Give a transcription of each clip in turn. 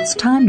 It's time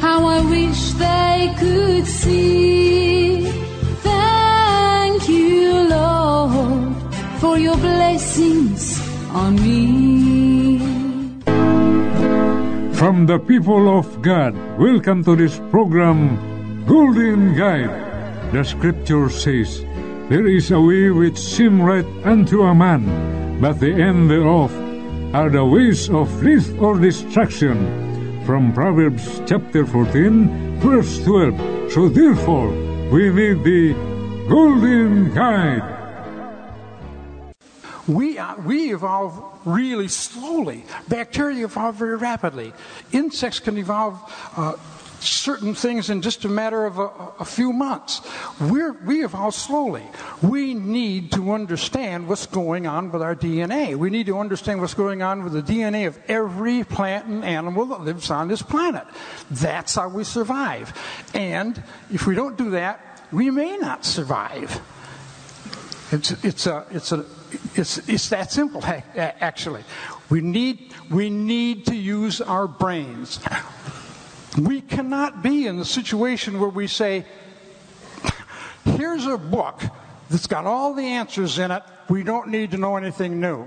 how I wish they could see. Thank you, Lord, for your blessings on me. From the people of God, welcome to this program, Golden Guide. The scripture says, there is a way which seems right unto a man, but the end thereof are the ways of death or destruction. From Proverbs chapter 14, verse 12. So therefore, we need the Golden Guide. We evolve really slowly. Bacteria evolve very rapidly. Insects can evolve certain things in just a matter of a few months. We evolve slowly. We need to understand what's going on with our DNA. We need to understand what's going on with the DNA of every plant and animal that lives on this planet. That's how we survive. And if we don't do that, we may not survive. It's that simple, actually. We need to use our brains. We cannot be in the situation where we say, here's a book that's got all the answers in it. We don't need to know anything new.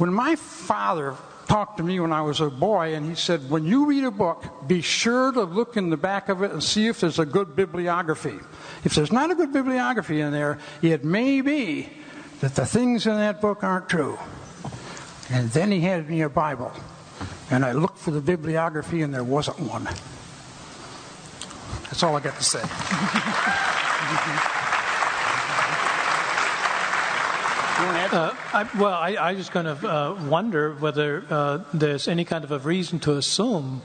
When my father talked to me when I was a boy, and he said, when you read a book, be sure to look in the back of it and see if there's a good bibliography. If there's not a good bibliography in there, it may be that the things in that book aren't true. And then he handed me a Bible. And I looked for the bibliography, and there wasn't one. That's all I got to say. I'm just kind of wonder whether there's any kind of a reason to assume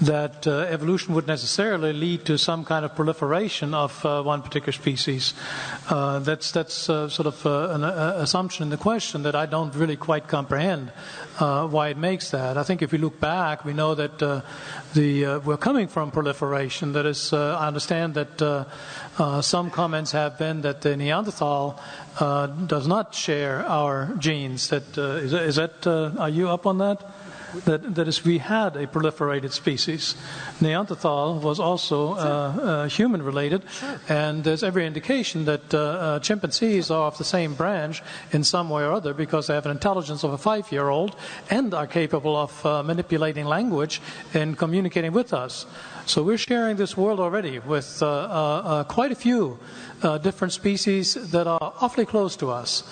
that evolution would necessarily lead to some kind of proliferation of one particular species. That's sort of an assumption in the question that I don't really quite comprehend why it makes that. I think if we look back, we know that we're coming from proliferation. That is, I understand that some comments have been that the Neanderthal does not share our genes. Are you up on that? That is, we had a proliferated species. Neanderthal was also human-related, sure. And there's every indication that chimpanzees are of the same branch in some way or other because they have an intelligence of a 5-year-old and are capable of manipulating language and communicating with us. So we're sharing this world already with quite a few different species that are awfully close to us.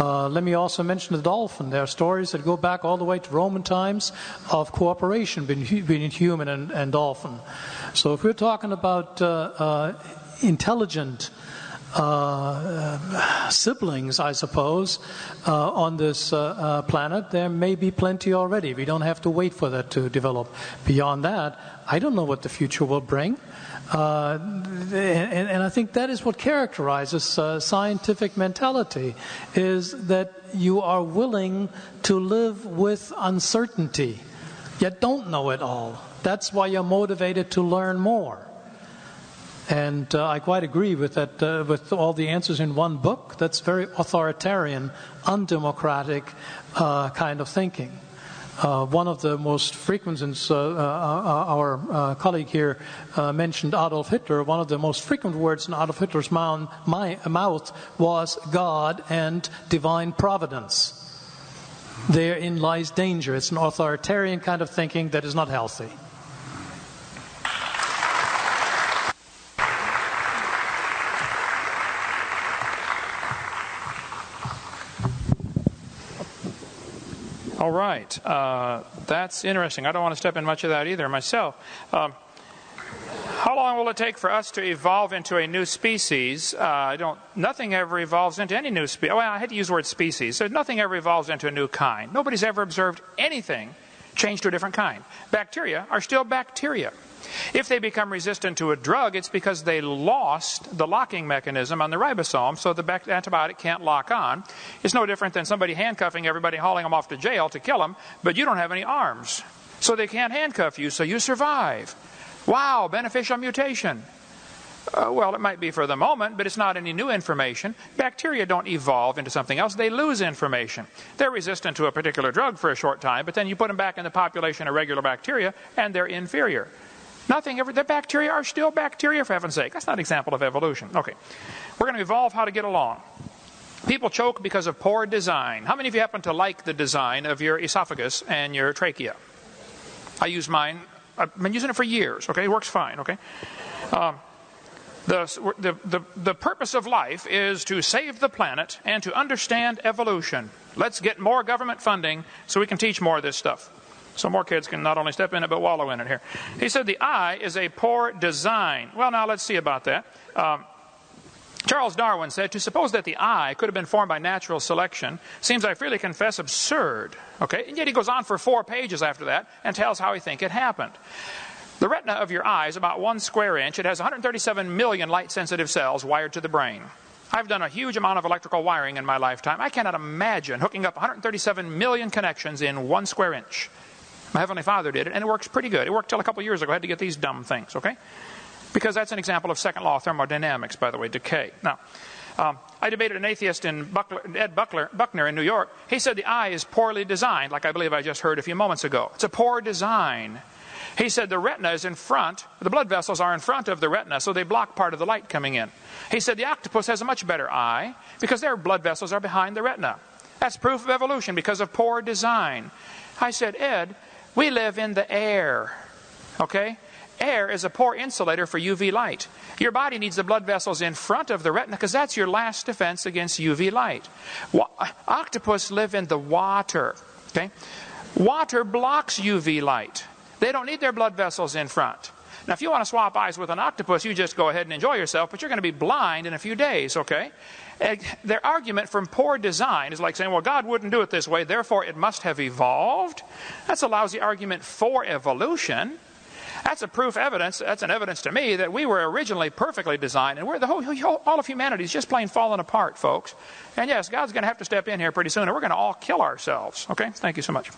Let me also mention the dolphin. There are stories that go back all the way to Roman times of cooperation between human and dolphin. So if we're talking about intelligent siblings, I suppose, on this planet, there may be plenty already. We don't have to wait for that to develop. Beyond that, I don't know what the future will bring. And I think that is what characterizes scientific mentality, is that you are willing to live with uncertainty, yet don't know it all. That's why you're motivated to learn more. And I quite agree with that, with all the answers in one book. That's very authoritarian, undemocratic kind of thinking. One of the most frequent, since our colleague here mentioned Adolf Hitler, one of the most frequent words in Adolf Hitler's mouth was God and divine providence. Therein lies danger. It's an authoritarian kind of thinking that is not healthy. All right. That's interesting. I don't want to step in much of that either myself. How long will it take for us to evolve into a new species? Nothing ever evolves into any new species. Well, I had to use the word species. So nothing ever evolves into a new kind. Nobody's ever observed anything change to a different kind. Bacteria are still bacteria. If they become resistant to a drug, it's because they lost the locking mechanism on the ribosome, so the antibiotic can't lock on. It's no different than somebody handcuffing everybody, hauling them off to jail to kill them, but you don't have any arms, so they can't handcuff you, so you survive. Wow, beneficial mutation. Well, it might be for the moment, but it's not any new information. Bacteria don't evolve into something else. They lose information. They're resistant to a particular drug for a short time, but then you put them back in the population of regular bacteria, and they're inferior. The bacteria are still bacteria, for heaven's sake. That's not an example of evolution. Okay. We're going to evolve how to get along. People choke because of poor design. How many of you happen to like the design of your esophagus and your trachea? I use mine. I've been using it for years. Okay. It works fine. Okay. The purpose of life is to save the planet and to understand evolution. Let's get more government funding so we can teach more of this stuff. So more kids can not only step in it, but wallow in it here. He said the eye is a poor design. Well, now let's see about that. Charles Darwin said, to suppose that the eye could have been formed by natural selection seems, I freely confess, absurd. Okay? And yet he goes on for 4 pages after that and tells how he thinks it happened. The retina of your eye is about 1 square inch. It has 137 million light-sensitive cells wired to the brain. I've done a huge amount of electrical wiring in my lifetime. I cannot imagine hooking up 137 million connections in 1 square inch. My Heavenly Father did it, and it works pretty good. It worked till a couple years ago. I had to get these dumb things, okay? Because that's an example of second law of thermodynamics, by the way, decay. Now, I debated an atheist in Buckner in New York. He said the eye is poorly designed, like I believe I just heard a few moments ago. It's a poor design. He said the retina is in front. The blood vessels are in front of the retina, so they block part of the light coming in. He said the octopus has a much better eye because their blood vessels are behind the retina. That's proof of evolution because of poor design. I said, Ed, we live in the air, okay? Air is a poor insulator for UV light. Your body needs the blood vessels in front of the retina because that's your last defense against UV light. Octopus live in the water, okay? Water blocks UV light. They don't need their blood vessels in front. Now, if you want to swap eyes with an octopus, you just go ahead and enjoy yourself, but you're going to be blind in a few days, okay? Their argument from poor design is like saying, well, God wouldn't do it this way, therefore it must have evolved. That's a lousy argument for evolution. That's a proof evidence, that's an evidence to me that we were originally perfectly designed, and all of humanity is just plain falling apart, folks. And yes, God's going to have to step in here pretty soon, and we're going to all kill ourselves. Okay, thank you so much.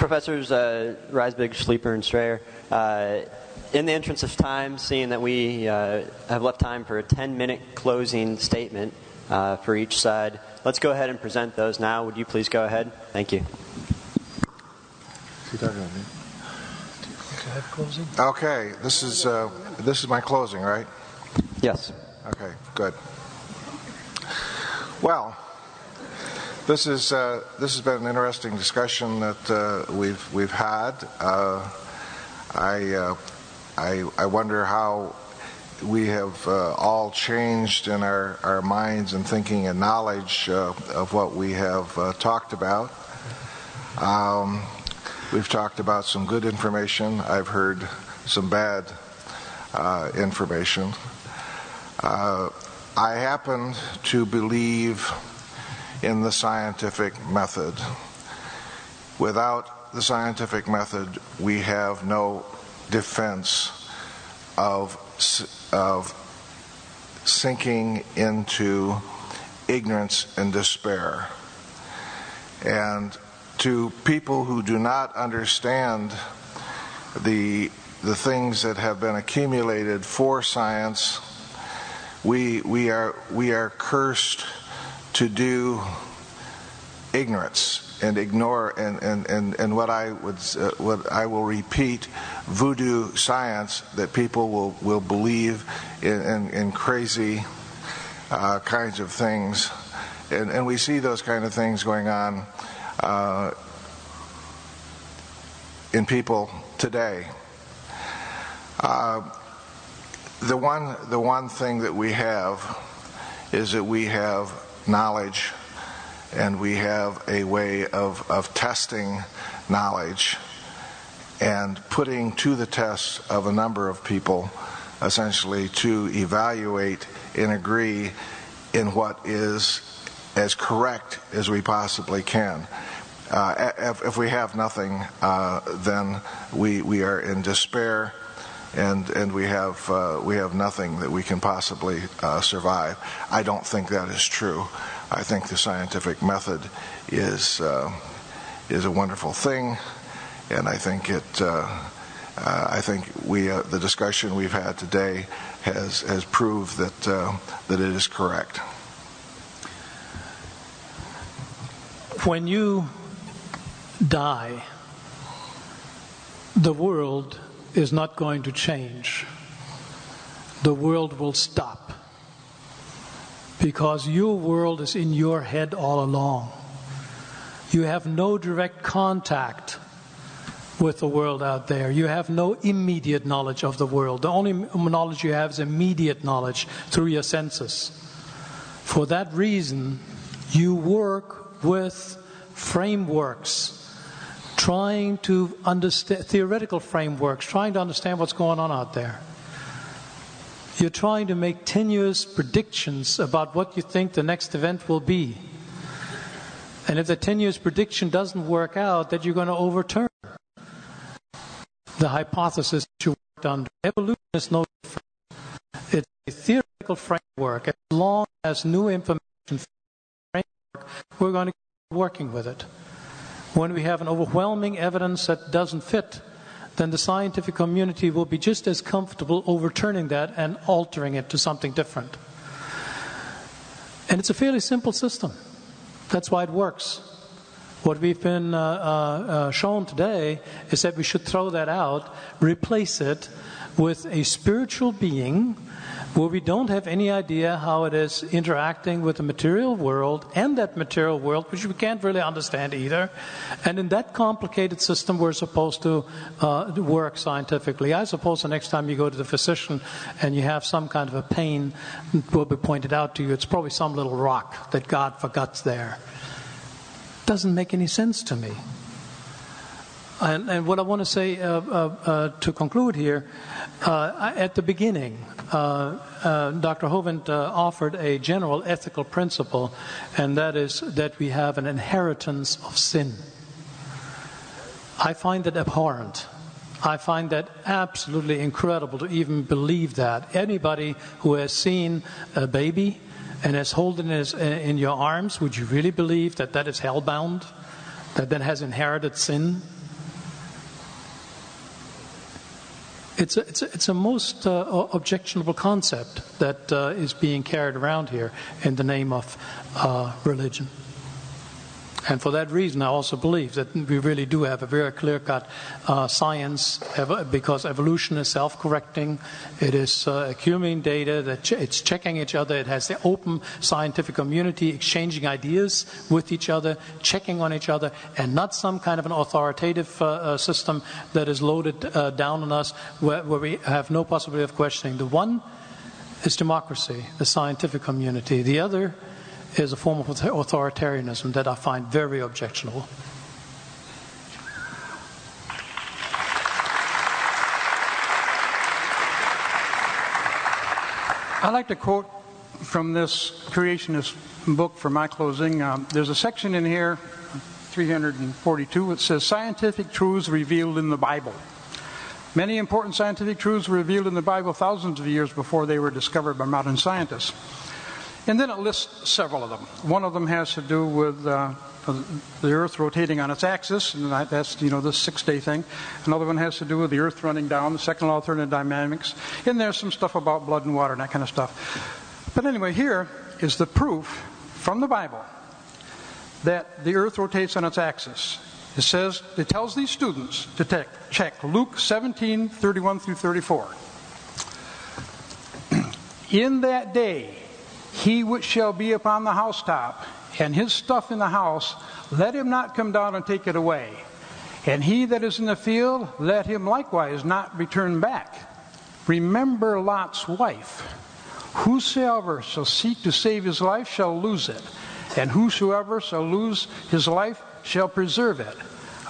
Professors Reisbichler, Schleper, and Strayer, in the interest of time, seeing that we have left time for a 10-minute closing statement for each side, let's go ahead and present those now. Would you please go ahead? Thank you. Okay, this is my closing, right? Yes. Okay, good. Well, this has been an interesting discussion that we've had. I wonder how we have all changed in our minds and thinking and knowledge of what we have talked about. We've talked about some good information. I've heard some bad information. I happen to believe in the scientific method. Without the scientific method, we have no defense of sinking into ignorance and despair. And to people who do not understand the things that have been accumulated for science, We are cursed to do ignorance and ignore and what I will repeat, voodoo science that people will believe in crazy kinds of things, and we see those kind of things going on in people today. The one thing that we have is that we have knowledge, and we have a way of testing knowledge and putting to the test of a number of people, essentially, to evaluate and agree in what is as correct as we possibly can. If we have nothing, then we are in despair. And we have nothing that we can possibly survive. I don't think that is true. I think the scientific method is a wonderful thing, and I think it. I think the discussion we've had today has proved that it is correct. When you die, the world is not going to change. The world will stop, because your world is in your head all along. You have no direct contact with the world out there. You have no immediate knowledge of the world. The only knowledge you have is immediate knowledge through your senses. For that reason, you work with frameworks, trying to understand theoretical frameworks, trying to understand what's going on out there. You're trying to make tenuous predictions about what you think the next event will be. And if the tenuous prediction doesn't work out, that you're going to overturn the hypothesis that you worked under. Evolution is no different. It's a theoretical framework. As long as new information framework, we're going to keep working with it. When we have an overwhelming evidence that doesn't fit, then the scientific community will be just as comfortable overturning that and altering it to something different. And it's a fairly simple system. That's why it works. What we've been shown today is that we should throw that out, replace it with a spiritual being where we don't have any idea how it is interacting with the material world, and that material world, which we can't really understand either. And in that complicated system, we're supposed to work scientifically. I suppose the next time you go to the physician and you have some kind of a pain, it will be pointed out to you, it's probably some little rock that God forgot's there. Doesn't make any sense to me. And what I want to say to conclude here, at the beginning, Dr. Hovind offered a general ethical principle, and that is that we have an inheritance of sin. I find that abhorrent. I find that absolutely incredible to even believe that. Anybody who has seen a baby and has held it in your arms, would you really believe that that is hellbound, that has inherited sin? It's a most objectionable concept that is being carried around here in the name of religion. And for that reason, I also believe that we really do have a very clear-cut science, because evolution is self-correcting. It is accumulating data, that it's checking each other. It has the open scientific community exchanging ideas with each other, checking on each other, and not some kind of an authoritative system that is loaded down on us where we have no possibility of questioning. The one is democracy, the scientific community. The other is a form of authoritarianism that I find very objectionable. I like to quote from this creationist book for my closing. There's a section in here, 342, it says, "Scientific Truths Revealed in the Bible." Many important scientific truths were revealed in the Bible thousands of years before they were discovered by modern scientists. And then it lists several of them. One of them has to do with the Earth rotating on its axis, and that's, the six-day thing. Another one has to do with the Earth running down, the second law of thermodynamics. And there's some stuff about blood and water and that kind of stuff. But anyway, here is the proof from the Bible that the earth rotates on its axis. It says, it tells these students to check Luke 17:31 through 34. In that day, he which shall be upon the housetop, and his stuff in the house, let him not come down and take it away. And he that is in the field, let him likewise not return back. Remember Lot's wife. Whosoever shall seek to save his life shall lose it, and whosoever shall lose his life shall preserve it.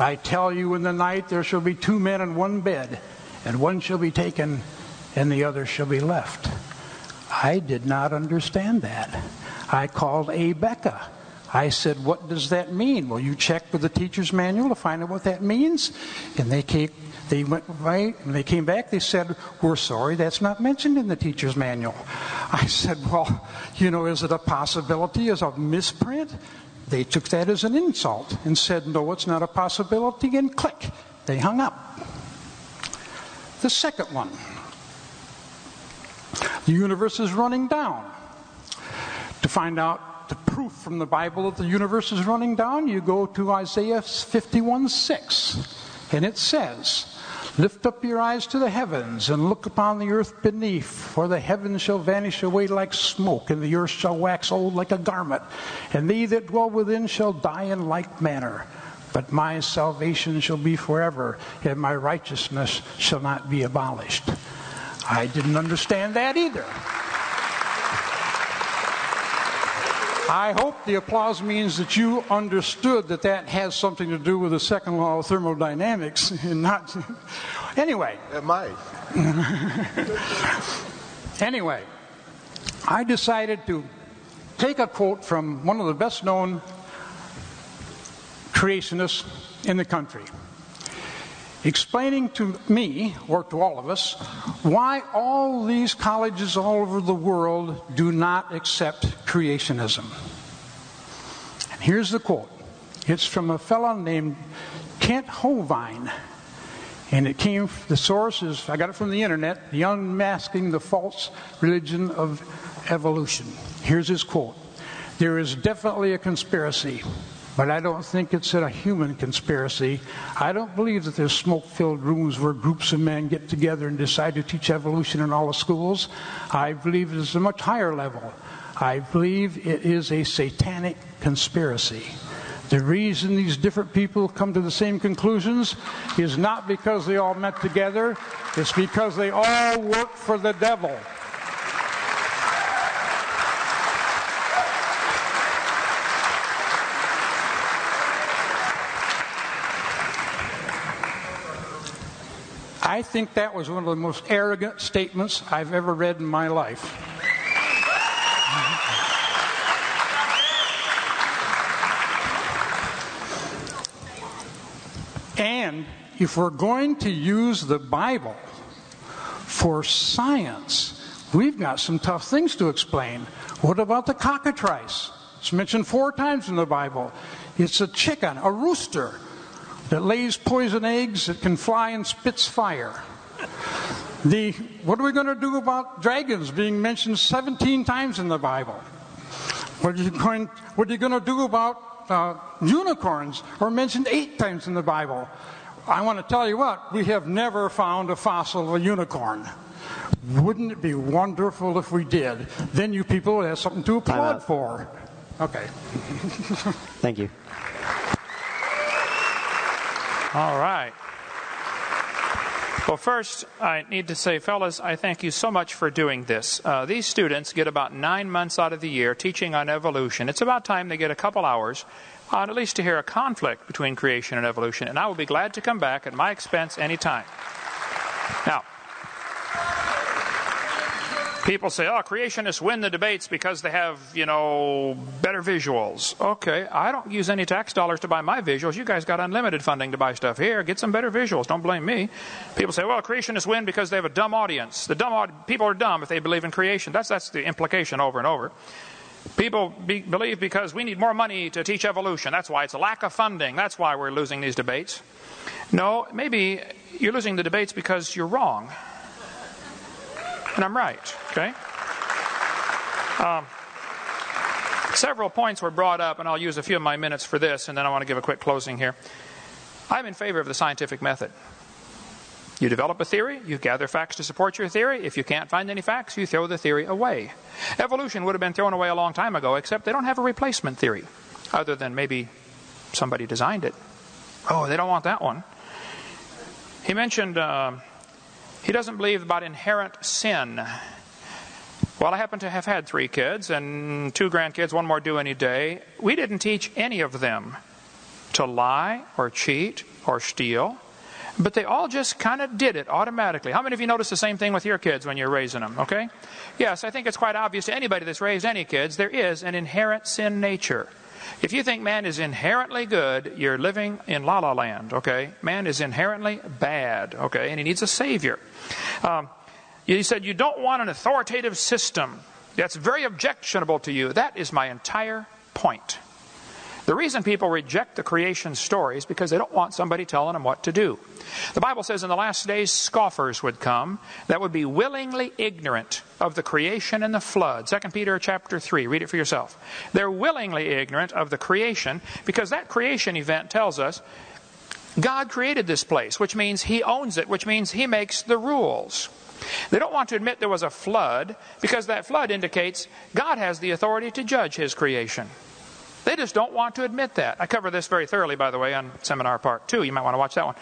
I tell you, in the night there shall be two men in one bed, and one shall be taken, and the other shall be left. I did not understand that. I called Abeka. I said, what does that mean? Well, you check with the teacher's manual to find out what that means. And they went right, and they came back. They said, we're sorry, that's not mentioned in the teacher's manual. I said, well, you know, is it a possibility? Is it a misprint? They took that as an insult and said, no, it's not a possibility, and click, they hung up. The second one, the universe is running down. To find out the proof from the Bible that the universe is running down, you go to Isaiah 51:6, and it says, lift up your eyes to the heavens, and look upon the earth beneath, for the heavens shall vanish away like smoke, and the earth shall wax old like a garment, and they that dwell within shall die in like manner. But my salvation shall be forever, and my righteousness shall not be abolished. I didn't understand that either. I hope the applause means that you understood that that has something to do with the second law of thermodynamics and not... Anyway. It might. Anyway, I decided to take a quote from one of the best-known creationists in the country, explaining to me, or to all of us, why all these colleges all over the world do not accept creationism. And here's the quote. It's from a fellow named Kent Hovind, and it came, the source is, I got it from the internet, The Unmasking the False Religion of Evolution. Here's his quote. There is definitely a conspiracy, but I don't think it's a human conspiracy. I don't believe that there's smoke-filled rooms where groups of men get together and decide to teach evolution in all the schools. I believe it is a much higher level. I believe it is a satanic conspiracy. The reason these different people come to the same conclusions is not because they all met together. It's because they all work for the devil. I think that was one of the most arrogant statements I've ever read in my life. And if we're going to use the Bible for science, we've got some tough things to explain. What about the cockatrice? It's mentioned 4 times in the Bible. It's a chicken, a rooster, that lays poison eggs, that can fly and spits fire. What are we going to do about dragons being mentioned 17 times in the Bible? What are you going to do about unicorns, are mentioned 8 times in the Bible? I want to tell you what, we have never found a fossil of a unicorn. Wouldn't it be wonderful if we did? Then you people would have something to applaud for. Okay. Thank you. All right. Well, first, I need to say, fellas, I thank you so much for doing this. These students get about 9 months out of the year teaching on evolution. It's about time they get a couple hours, at least to hear a conflict between creation and evolution, and I will be glad to come back at my expense anytime. Now, people say, oh, creationists win the debates because they have, you know, better visuals. Okay, I don't use any tax dollars to buy my visuals. You guys got unlimited funding to buy stuff here. Get some better visuals. Don't blame me. People say, well, creationists win because they have a dumb audience. The dumb people are dumb if they believe in creation. That's the implication over and over. People believe because we need more money to teach evolution. That's why it's a lack of funding. That's why we're losing these debates. No, maybe you're losing the debates because you're wrong. And I'm right, okay? Several points were brought up, and I'll use a few of my minutes for this, and then I want to give a quick closing here. I'm in favor of the scientific method. You develop a theory, you gather facts to support your theory. If you can't find any facts, you throw the theory away. Evolution would have been thrown away a long time ago, except they don't have a replacement theory, other than maybe somebody designed it. Oh, they don't want that one. He mentioned he doesn't believe about inherent sin. Well, I happen to have had 3 kids and 2 grandkids, one more due any day. We didn't teach any of them to lie or cheat or steal, but they all just kind of did it automatically. How many of you notice the same thing with your kids when you're raising them, okay? Yes, I think it's quite obvious to anybody that's raised any kids, there is an inherent sin nature. If you think man is inherently good, you're living in la-la land, okay? Man is inherently bad, okay? And he needs a savior. He said, you don't want an authoritative system. That's very objectionable to you. That is my entire point. The reason people reject the creation story is because they don't want somebody telling them what to do. The Bible says in the last days, scoffers would come that would be willingly ignorant of the creation and the flood. 2 Peter chapter 3, read it for yourself. They're willingly ignorant of the creation because that creation event tells us God created this place, which means He owns it, which means He makes the rules. They don't want to admit there was a flood because that flood indicates God has the authority to judge His creation. They just don't want to admit that. I cover this very thoroughly, by the way, on Seminar Part 2. You might want to watch that one.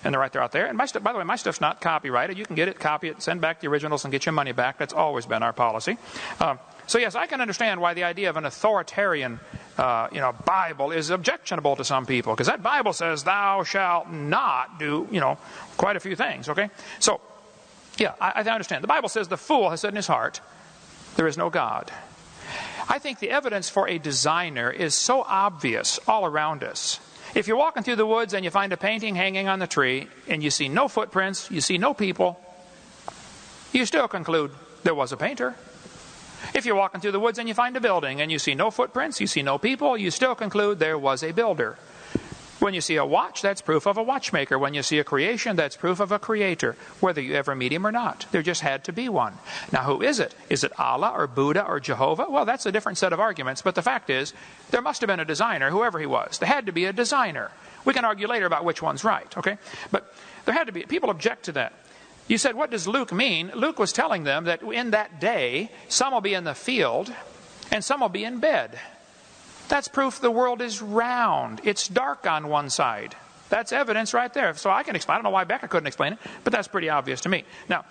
And they're right there out there. And by the way, my stuff's not copyrighted. You can get it, copy it, send back the originals, and get your money back. That's always been our policy. So yes, I can understand why the idea of an authoritarian Bible is objectionable to some people. Because that Bible says, thou shalt not do, quite a few things, okay? So, yeah, I understand. The Bible says the fool has said in his heart, there is no God. I think the evidence for a designer is so obvious all around us. If you're walking through the woods and you find a painting hanging on the tree and you see no footprints, you see no people, you still conclude there was a painter. If you're walking through the woods and you find a building and you see no footprints, you see no people, you still conclude there was a builder. When you see a watch, that's proof of a watchmaker. When you see a creation, that's proof of a creator, whether you ever meet him or not. There just had to be one. Now, who is it? Is it Allah or Buddha or Jehovah? Well, that's a different set of arguments, but the fact is, there must have been a designer, whoever he was. There had to be a designer. We can argue later about which one's right, okay? But there had to be. People object to that. You said, what does Luke mean? Luke was telling them that in that day, some will be in the field and some will be in bed. That's proof the world is round. It's dark on one side. That's evidence right there. So I can explain. I don't know why Becca couldn't explain it, but that's pretty obvious to me. Now,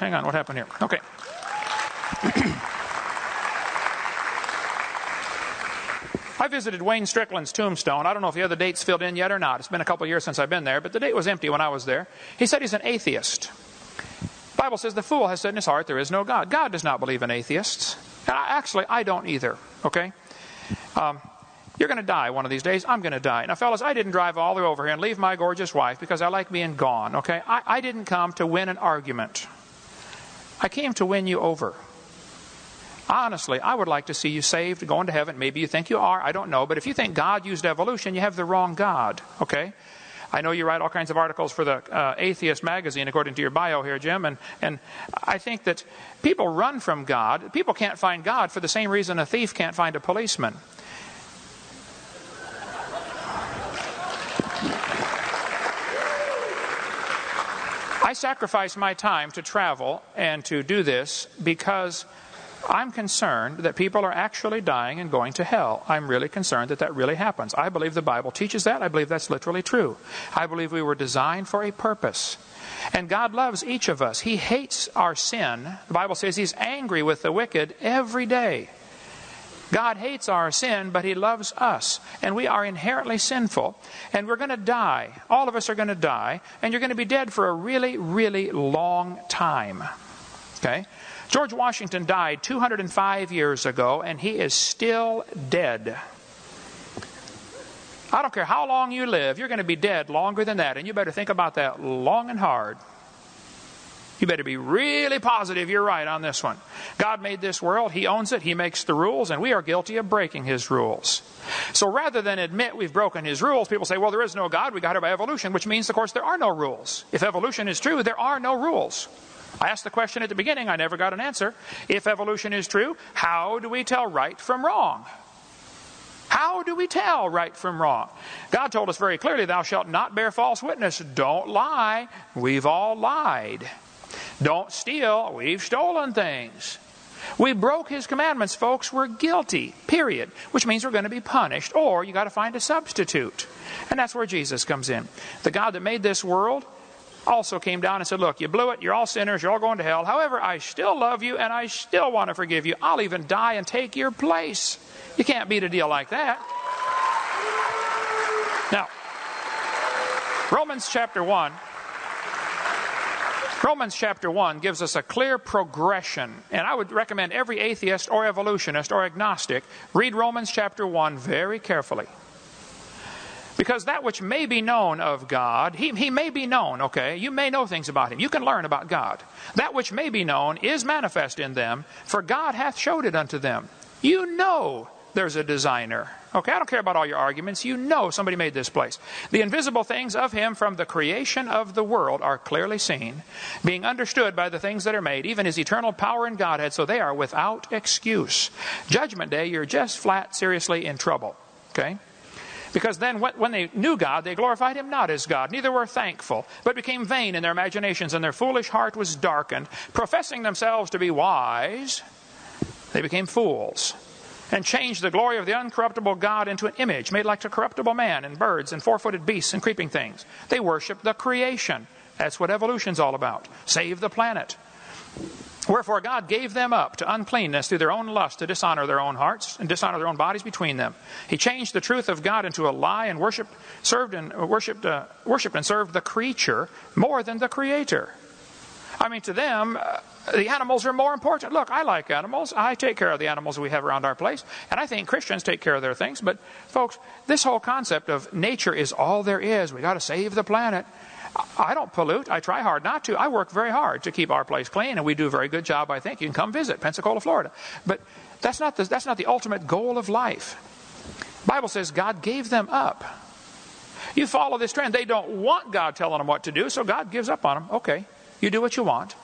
hang on. What happened here? Okay. I visited Wayne Strickland's tombstone. I don't know if the other date's filled in yet or not. It's been a couple of years since I've been there, but the date was empty when I was there. He said he's an atheist. The Bible says the fool has said in his heart there is no God. God does not believe in atheists. And I don't either, okay? You're going to die one of these days. I'm going to die. Now, fellas, I didn't drive all the way over here and leave my gorgeous wife because I like being gone, okay? I didn't come to win an argument. I came to win you over. Honestly, I would like to see you saved, going to heaven. Maybe you think you are. I don't know. But if you think God used evolution, you have the wrong God, okay? I know you write all kinds of articles for the Atheist magazine, according to your bio here, Jim. And I think that people run from God. People can't find God for the same reason a thief can't find a policeman. I sacrifice my time to travel and to do this because I'm concerned that people are actually dying and going to hell. I'm really concerned that really happens. I believe the Bible teaches that. I believe that's literally true. I believe we were designed for a purpose. And God loves each of us. He hates our sin. The Bible says He's angry with the wicked every day. God hates our sin, but He loves us. And we are inherently sinful. And we're going to die. All of us are going to die. And you're going to be dead for a really, really long time. Okay? George Washington died 205 years ago, and he is still dead. I don't care how long you live, you're going to be dead longer than that, and you better think about that long and hard. You better be really positive you're right on this one. God made this world. He owns it. He makes the rules, and we are guilty of breaking His rules. So rather than admit we've broken His rules, people say, well, there is no God. We got it by evolution, which means, of course, there are no rules. If evolution is true, there are no rules. I asked the question at the beginning. I never got an answer. If evolution is true, how do we tell right from wrong? How do we tell right from wrong? God told us very clearly, thou shalt not bear false witness. Don't lie. We've all lied. Don't steal. We've stolen things. We broke his commandments, folks. We're guilty, period. Which means we're going to be punished, or you got to find a substitute. And that's where Jesus comes in. The God that made this world also came down and said, look, you blew it. You're all sinners. You're all going to hell. However, I still love you, and I still want to forgive you. I'll even die and take your place. You can't beat a deal like that. Now, Romans chapter 1 gives us a clear progression. And I would recommend every atheist or evolutionist or agnostic read Romans chapter 1 very carefully. Because that which may be known of God, he may be known, okay? You may know things about him. You can learn about God. That which may be known is manifest in them, for God hath showed it unto them. You know there's a designer. Okay, I don't care about all your arguments. You know somebody made this place. The invisible things of him from the creation of the world are clearly seen, being understood by the things that are made, even his eternal power and Godhead, so they are without excuse. Judgment day, you're just flat, seriously in trouble. Okay? Because then when they knew God, they glorified him not as God, neither were thankful, but became vain in their imaginations, and their foolish heart was darkened. Professing themselves to be wise, they became fools, and changed the glory of the uncorruptible God into an image made like to corruptible man and birds and four-footed beasts and creeping things. They worship the creation. That's what evolution's all about. Save the planet. Wherefore God gave them up to uncleanness through their own lust to dishonor their own hearts and dishonor their own bodies between them. He changed the truth of God into a lie and worshipped and served the creature more than the Creator. I mean, to them, the animals are more important. Look, I like animals. I take care of the animals we have around our place. And I think Christians take care of their things. But, folks, this whole concept of nature is all there is. We've got to save the planet. I don't pollute. I try hard not to. I work very hard to keep our place clean. And we do a very good job, I think. You can come visit Pensacola, Florida. But that's not the ultimate goal of life. The Bible says God gave them up. You follow this trend. They don't want God telling them what to do, so God gives up on them. Okay. You do what you want.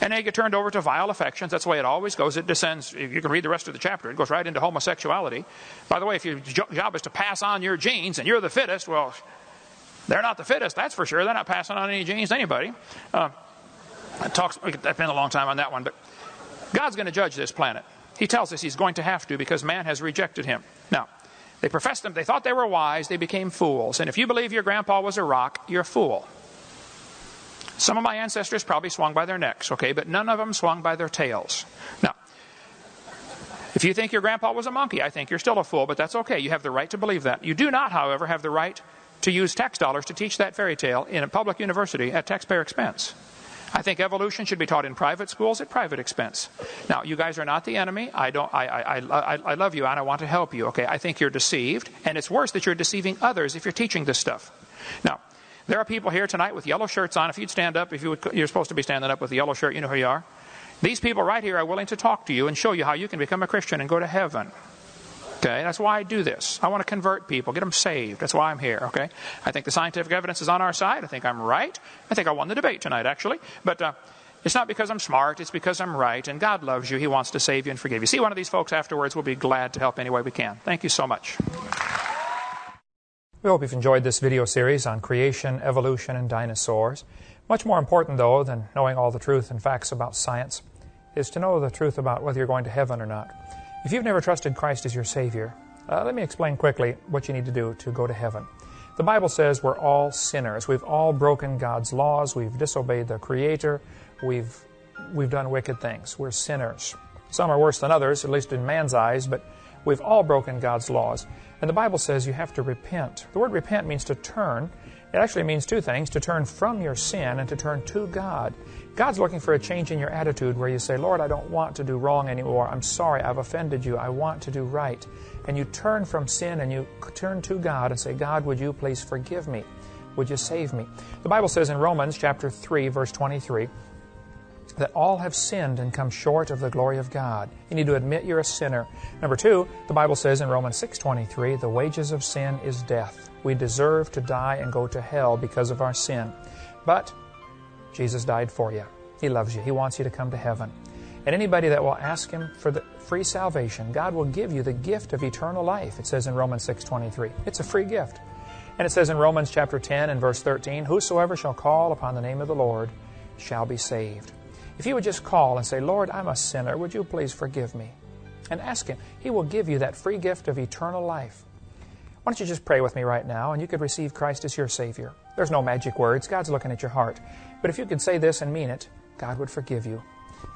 And they get turned over to vile affections. That's the way it always goes. It descends. You can read the rest of the chapter. It goes right into homosexuality. By the way, if your job is to pass on your genes and you're the fittest, well, they're not the fittest, that's for sure. They're not passing on any genes to anybody. We could spend a long time on that one. But God's going to judge this planet. He tells us he's going to have to because man has rejected him. Now, they professed them. They thought they were wise. They became fools. And if you believe your grandpa was a rock, you're a fool. Some of my ancestors probably swung by their necks, okay, but none of them swung by their tails. Now, if you think your grandpa was a monkey, I think you're still a fool, but that's okay. You have the right to believe that. You do not, however, have the right to use tax dollars to teach that fairy tale in a public university at taxpayer expense. I think evolution should be taught in private schools at private expense. Now, you guys are not the enemy. I love you, and I want to help you, okay? I think you're deceived, and it's worse that you're deceiving others if you're teaching this stuff. Now, there are people here tonight with yellow shirts on. If you'd stand up, you're supposed to be standing up with a yellow shirt, you know who you are. These people right here are willing to talk to you and show you how you can become a Christian and go to heaven. Okay, that's why I do this. I want to convert people, get them saved. That's why I'm here, okay? I think the scientific evidence is on our side. I think I'm right. I think I won the debate tonight, actually. But it's not because I'm smart. It's because I'm right. And God loves you. He wants to save you and forgive you. See one of these folks afterwards. We'll be glad to help any way we can. Thank you so much. We hope you've enjoyed this video series on creation, evolution, and dinosaurs. Much more important, though, than knowing all the truth and facts about science is to know the truth about whether you're going to heaven or not. If you've never trusted Christ as your Savior, let me explain quickly what you need to do to go to heaven. The Bible says we're all sinners. We've all broken God's laws. We've disobeyed the Creator. We've done wicked things. We're sinners. Some are worse than others, at least in man's eyes, but we've all broken God's laws. And the Bible says you have to repent. The word repent means to turn. It actually means two things, to turn from your sin and to turn to God. God's looking for a change in your attitude where you say, Lord, I don't want to do wrong anymore. I'm sorry, I've offended you. I want to do right. And you turn from sin and you turn to God and say, God, would you please forgive me? Would you save me? The Bible says in Romans chapter 3, verse 23, that all have sinned and come short of the glory of God. You need to admit you're a sinner. Number two, the Bible says in Romans 6:23, the wages of sin is death. We deserve to die and go to hell because of our sin. But Jesus died for you. He loves you. He wants you to come to heaven. And anybody that will ask Him for the free salvation, God will give you the gift of eternal life. It says in Romans 6:23. It's a free gift. And it says in Romans chapter 10 and verse 13, whosoever shall call upon the name of the Lord shall be saved. If you would just call and say, Lord, I'm a sinner. Would you please forgive me? And ask Him. He will give you that free gift of eternal life. Why don't you just pray with me right now, and you could receive Christ as your Savior. There's no magic words. God's looking at your heart. But if you could say this and mean it, God would forgive you.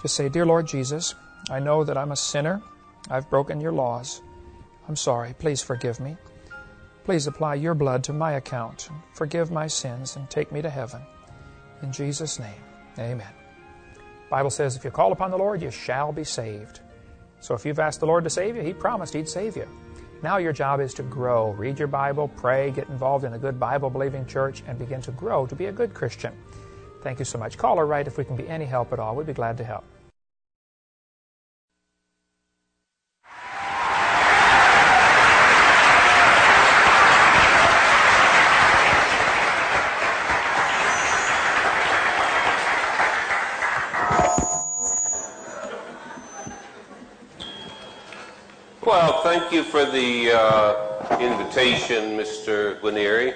Just say, Dear Lord Jesus, I know that I'm a sinner. I've broken your laws. I'm sorry. Please forgive me. Please apply your blood to my account. Forgive my sins and take me to heaven. In Jesus' name, amen. The Bible says if you call upon the Lord, you shall be saved. So if you've asked the Lord to save you, He promised He'd save you. Now your job is to grow. Read your Bible, pray, get involved in a good Bible-believing church, and begin to grow to be a good Christian. Thank you so much. Call or write if we can be any help at all. We'd be glad to help. Well, thank you for the invitation, Mr. Guinieri,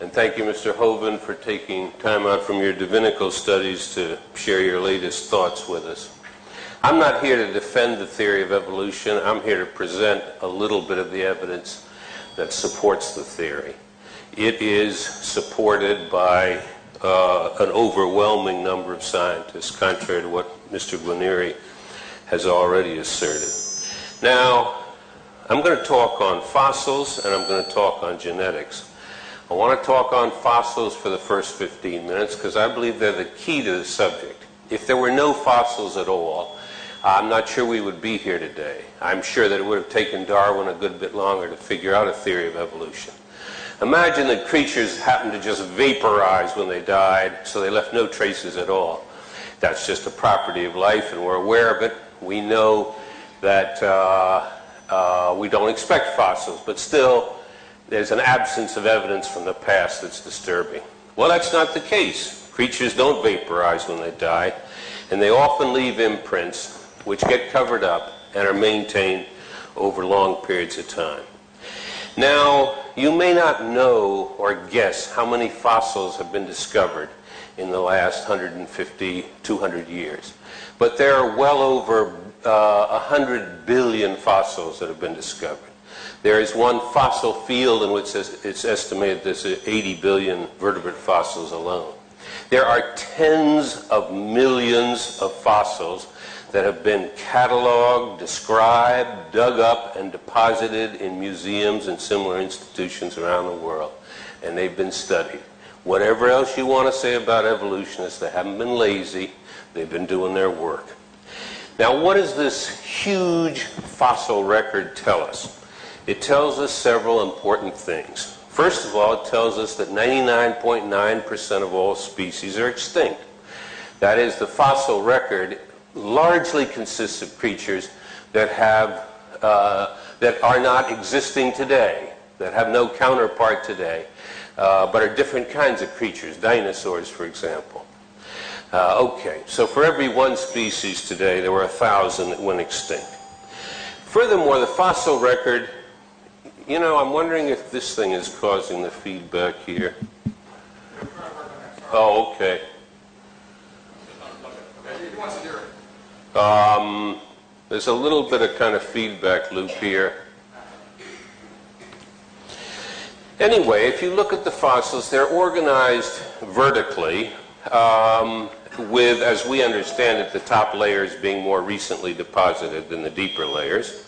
and thank you, Mr. Hovind, for taking time out from your divinical studies to share your latest thoughts with us. I'm not here to defend the theory of evolution. I'm here to present a little bit of the evidence that supports the theory. It is supported by an overwhelming number of scientists, contrary to what Mr. Guinieri has already asserted. Now, I'm going to talk on fossils, and I'm going to talk on genetics. I want to talk on fossils for the first 15 minutes because I believe they're the key to the subject. If there were no fossils at all, I'm not sure we would be here today. I'm sure that it would have taken Darwin a good bit longer to figure out a theory of evolution. Imagine that creatures happened to just vaporize when they died, so they left no traces at all. That's just a property of life, and we're aware of it. We know that we don't expect fossils, but still there's an absence of evidence from the past that's disturbing. Well, that's not the case. Creatures don't vaporize when they die, and they often leave imprints which get covered up and are maintained over long periods of time. Now, you may not know or guess how many fossils have been discovered in the last 150, 200 years, but there are well over 100 billion fossils that have been discovered. There is one fossil field in which it's estimated there's 80 billion vertebrate fossils alone. There are tens of millions of fossils that have been cataloged, described, dug up, and deposited in museums and similar institutions around the world, and they've been studied. Whatever else you want to say about evolutionists, they haven't been lazy. They've been doing their work. Now, what does this huge fossil record tell us? It tells us several important things. First of all, it tells us that 99.9% of all species are extinct. That is, the fossil record largely consists of creatures that are not existing today, that have no counterpart today, but are different kinds of creatures, dinosaurs, for example. So for every one species today, there were 1,000 that went extinct. Furthermore, the fossil record, you know, I'm wondering if this thing is causing the feedback here. Oh, okay. There's a little bit of kind of feedback loop here. Anyway, if you look at the fossils, they're organized vertically, with, as we understand it, the top layers being more recently deposited than the deeper layers,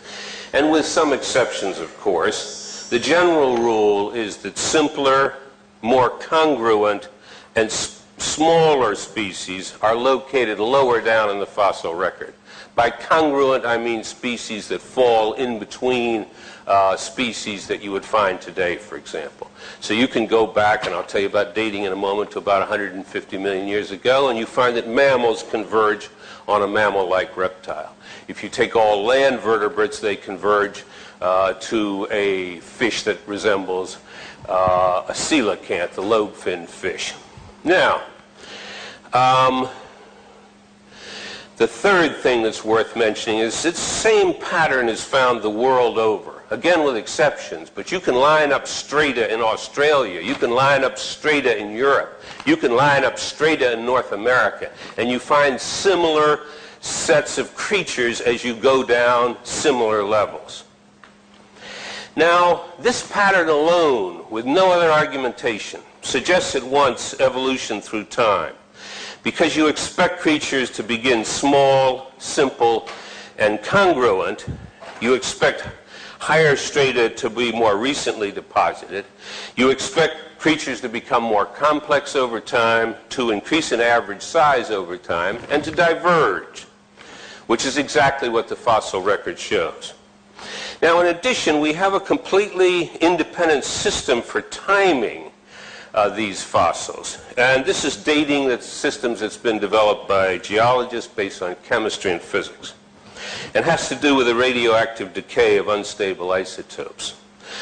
and with some exceptions, of course. The general rule is that simpler, more congruent, and smaller species are located lower down in the fossil record. By congruent, I mean species that fall in between species that you would find today, for example. So you can go back, and I'll tell you about dating in a moment, to about 150 million years ago, and you find that mammals converge on a mammal-like reptile. If you take all land vertebrates, they converge to a fish that resembles a coelacanth, the lobe-finned fish. Now, The third thing that's worth mentioning is this same pattern is found the world over, again with exceptions, but you can line up strata in Australia, you can line up strata in Europe, you can line up strata in North America, and you find similar sets of creatures as you go down similar levels. Now, this pattern alone, with no other argumentation, suggests at once evolution through time, because you expect creatures to begin small, simple, and congruent. You expect higher strata to be more recently deposited. You expect creatures to become more complex over time, to increase in average size over time, and to diverge, which is exactly what the fossil record shows. Now, in addition, we have a completely independent system for timing these fossils. And this is dating the systems that's been developed by geologists based on chemistry and physics, and has to do with the radioactive decay of unstable isotopes.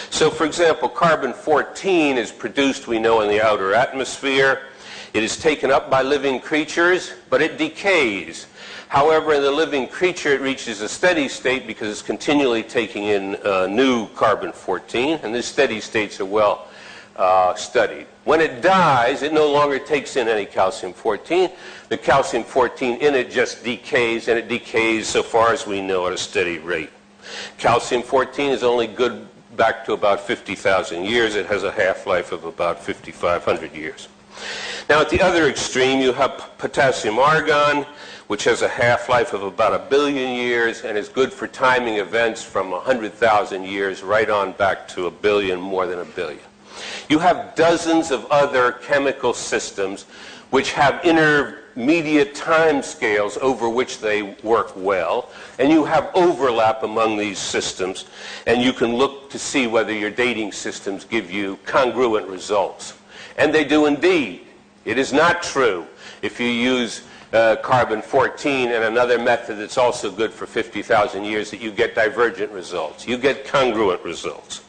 So, for example, carbon-14 is produced, we know, in the outer atmosphere. It is taken up by living creatures, but it decays. However, in the living creature, it reaches a steady state because it's continually taking in new carbon-14, and these steady states are well studied. When it dies, it no longer takes in any calcium-14. The calcium-14 in it just decays, and it decays, so far as we know, at a steady rate. Calcium-14 is only good back to about 50,000 years. It has a half-life of about 5,500 years. Now, at the other extreme, you have potassium-argon, which has a half-life of about 1 billion years and is good for timing events from 100,000 years right on back to 1 billion, more than 1 billion. You have dozens of other chemical systems which have intermediate time scales over which they work well, and you have overlap among these systems, and you can look to see whether your dating systems give you congruent results. And they do indeed. It is not true if you use carbon-14 and another method that's also good for 50,000 years that you get divergent results. You get congruent results.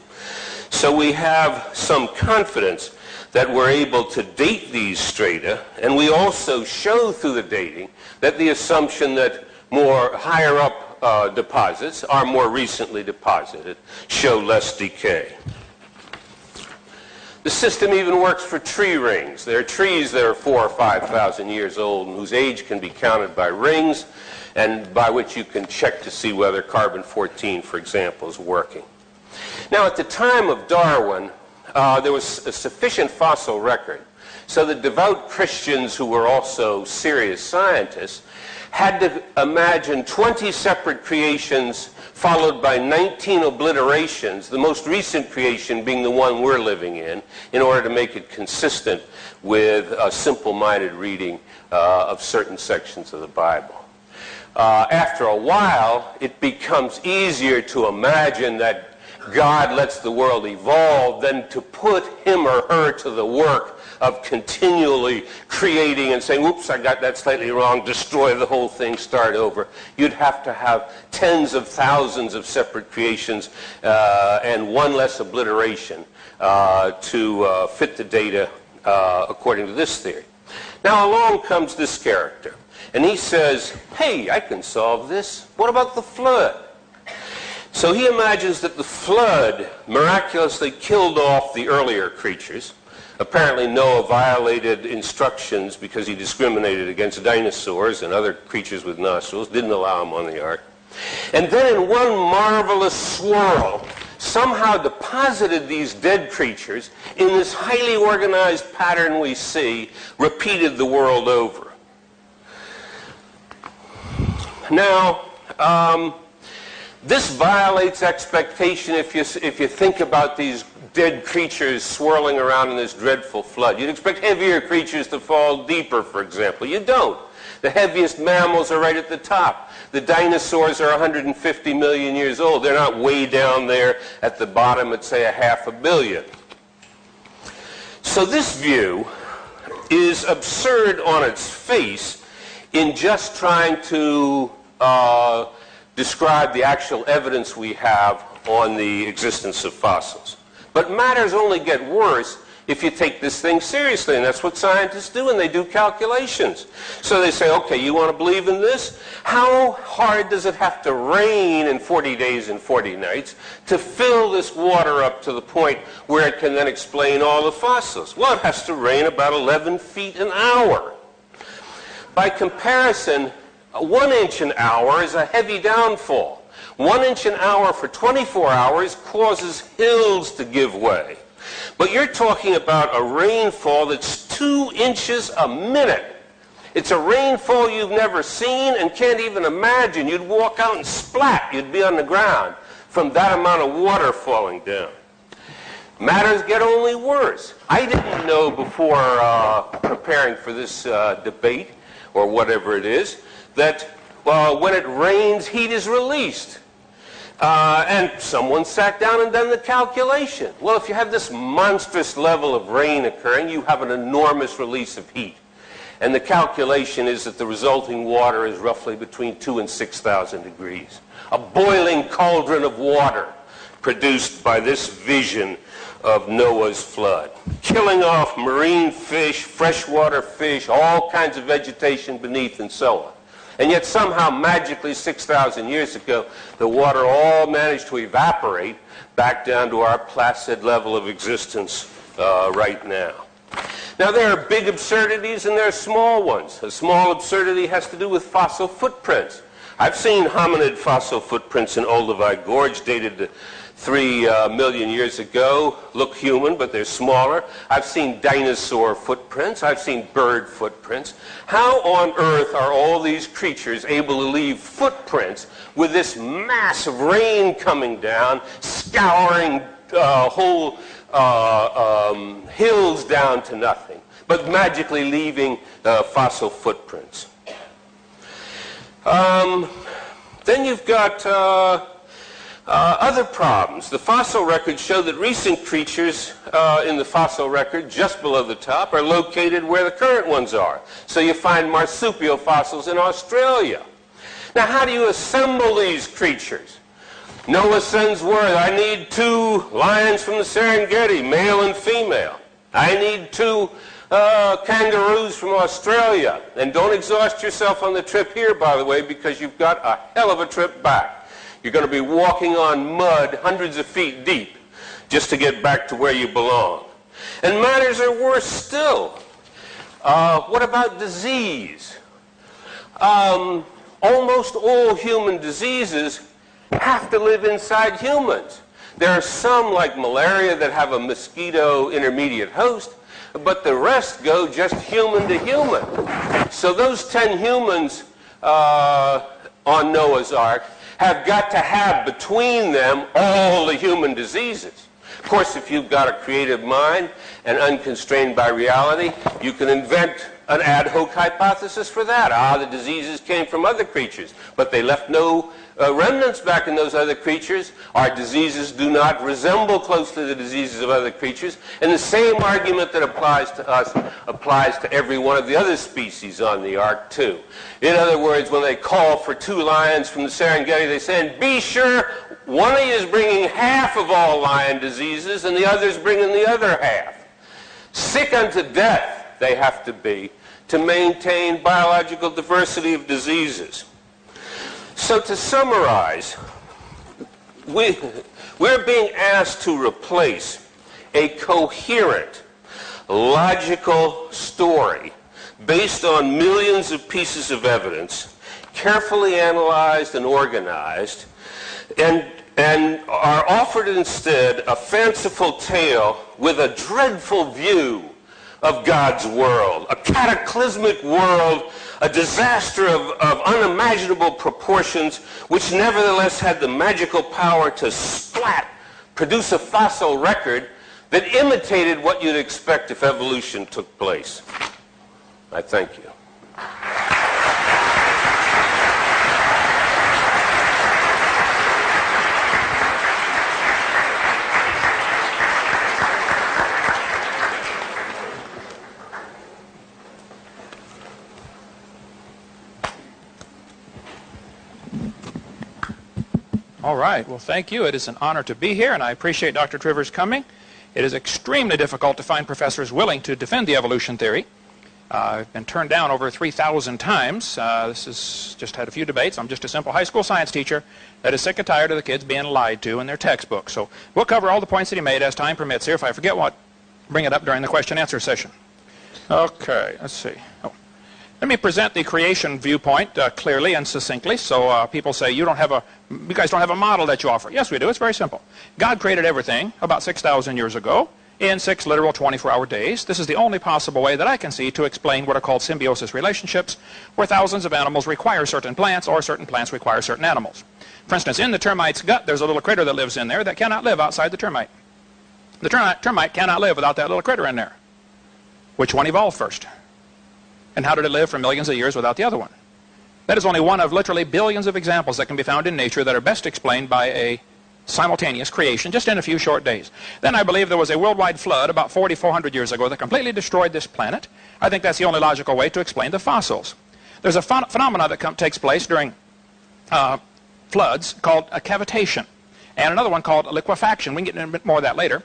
So we have some confidence that we're able to date these strata, and we also show through the dating that the assumption that more higher up deposits are more recently deposited show less decay. The system even works for tree rings. There are trees that are 4,000 or 5,000 years old and whose age can be counted by rings, and by which you can check to see whether carbon-14, for example, is working. Now, at the time of Darwin, there was a sufficient fossil record, so the devout Christians who were also serious scientists had to imagine 20 separate creations followed by 19 obliterations, the most recent creation being the one we're living in order to make it consistent with a simple-minded reading of certain sections of the Bible. After a while, it becomes easier to imagine that God lets the world evolve than to put him or her to the work of continually creating and saying, oops, I got that slightly wrong, destroy the whole thing, start over. You'd have to have tens of thousands of separate creations and one less obliteration to fit the data according to this theory. Now, along comes this character, and he says, hey, I can solve this. What about the flood? So he imagines that the flood miraculously killed off the earlier creatures. Apparently Noah violated instructions because he discriminated against dinosaurs and other creatures with nostrils, didn't allow them on the ark. And then in one marvelous swirl, somehow deposited these dead creatures in this highly organized pattern we see repeated the world over. Now, this violates expectation if you think about these dead creatures swirling around in this dreadful flood. You'd expect heavier creatures to fall deeper, for example. You don't. The heaviest mammals are right at the top. The dinosaurs are 150 million years old. They're not way down there at the bottom at, say, 500 million. So this view is absurd on its face in just trying to describe the actual evidence we have on the existence of fossils. But matters only get worse if you take this thing seriously. And that's what scientists do, and they do calculations. So they say, okay, you want to believe in this? How hard does it have to rain in 40 days and 40 nights to fill this water up to the point where it can then explain all the fossils? Well, it has to rain about 11 feet an hour. By comparison, 1 inch an hour is a heavy downfall. 1 inch an hour for 24 hours causes hills to give way. But you're talking about a rainfall that's 2 inches a minute. It's a rainfall you've never seen and can't even imagine. You'd walk out and splat. You'd be on the ground from that amount of water falling down. Matters get only worse. I didn't know before preparing for this debate, or whatever it is, that when it rains, heat is released. And someone sat down and done the calculation. Well, if you have this monstrous level of rain occurring, you have an enormous release of heat. And the calculation is that the resulting water is roughly between 2,000 and 6,000 degrees. A boiling cauldron of water produced by this vision of Noah's flood, killing off marine fish, freshwater fish, all kinds of vegetation beneath, and so on. And yet somehow, magically, 6,000 years ago, the water all managed to evaporate back down to our placid level of existence right now. Now, there are big absurdities and there are small ones. A small absurdity has to do with fossil footprints. I've seen hominid fossil footprints in Olduvai Gorge dated to 3 million years ago. Look human, but they're smaller. I've seen dinosaur footprints. I've seen bird footprints. How on earth are all these creatures able to leave footprints with this mass of rain coming down, scouring whole hills down to nothing, but magically leaving fossil footprints? Then you've got other problems. The fossil records show that recent creatures in the fossil record, just below the top, are located where the current ones are. So you find marsupial fossils in Australia. Now, how do you assemble these creatures? Noah sends word, I need 2 lions from the Serengeti, male and female. I need 2 kangaroos from Australia. And don't exhaust yourself on the trip here, by the way, because you've got a hell of a trip back. You're going to be walking on mud hundreds of feet deep just to get back to where you belong. And matters are worse still. What about disease? Almost all human diseases have to live inside humans. There are some, like malaria, that have a mosquito intermediate host, but the rest go just human to human. So those 10 humans on Noah's Ark have got to have between them all the human diseases. Of course, if you've got a creative mind and unconstrained by reality, you can invent an ad hoc hypothesis for that. The diseases came from other creatures, but they left no remnants back in those other creatures. Our diseases do not resemble closely the diseases of other creatures. And the same argument that applies to us applies to every one of the other species on the ark, too. In other words, when they call for 2 lions from the Serengeti, they say, be sure one of you is bringing half of all lion diseases and the other is bringing the other half. Sick unto death they have to be to maintain biological diversity of diseases. So to summarize, we're being asked to replace a coherent, logical story based on millions of pieces of evidence, carefully analyzed and organized, and are offered instead a fanciful tale with a dreadful view of God's world, a cataclysmic world, a disaster of unimaginable proportions, which nevertheless had the magical power to splat, produce a fossil record that imitated what you'd expect if evolution took place. I thank you. All right. Well, thank you. It is an honor to be here, and I appreciate Dr. Trivers coming. It is extremely difficult to find professors willing to defend the evolution theory. I've been turned down over 3,000 times. This is just had a few debates. I'm just a simple high school science teacher that is sick and tired of the kids being lied to in their textbooks. So we'll cover all the points that he made as time permits here. If I forget what, bring it up during the question and answer session. Okay, let's see. Oh. Let me present the creation viewpoint clearly and succinctly. So people say, you guys don't have a model that you offer. Yes, we do. It's very simple. God created everything about 6,000 years ago in 6 literal 24-hour days. This is the only possible way that I can see to explain what are called symbiosis relationships, where thousands of animals require certain plants or certain plants require certain animals. For instance, in the termite's gut, there's a little critter that lives in there that cannot live outside the termite. The termite cannot live without that little critter in there. Which one evolved first? And how did it live for millions of years without the other one? That is only one of literally billions of examples that can be found in nature that are best explained by a simultaneous creation just in a few short days. Then I believe there was a worldwide flood about 4,400 years ago that completely destroyed this planet. I think that's the only logical way to explain the fossils. There's a phenomenon that takes place during floods called a cavitation, and another one called liquefaction. We can get into a bit more of that later.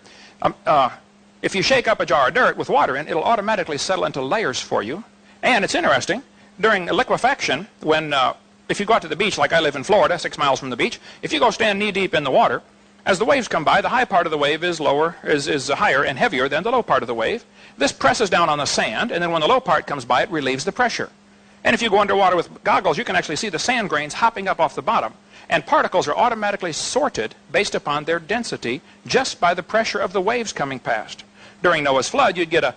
If you shake up a jar of dirt with water in, it'll automatically settle into layers for you. And it's interesting, during liquefaction, when if you go out to the beach, like I live in Florida, 6 miles from the beach, if you go stand knee-deep in the water, as the waves come by, the high part of the wave is higher and heavier than the low part of the wave. This presses down on the sand, and then when the low part comes by, it relieves the pressure. And if you go underwater with goggles, you can actually see the sand grains hopping up off the bottom, and particles are automatically sorted based upon their density just by the pressure of the waves coming past. During Noah's flood, you'd get a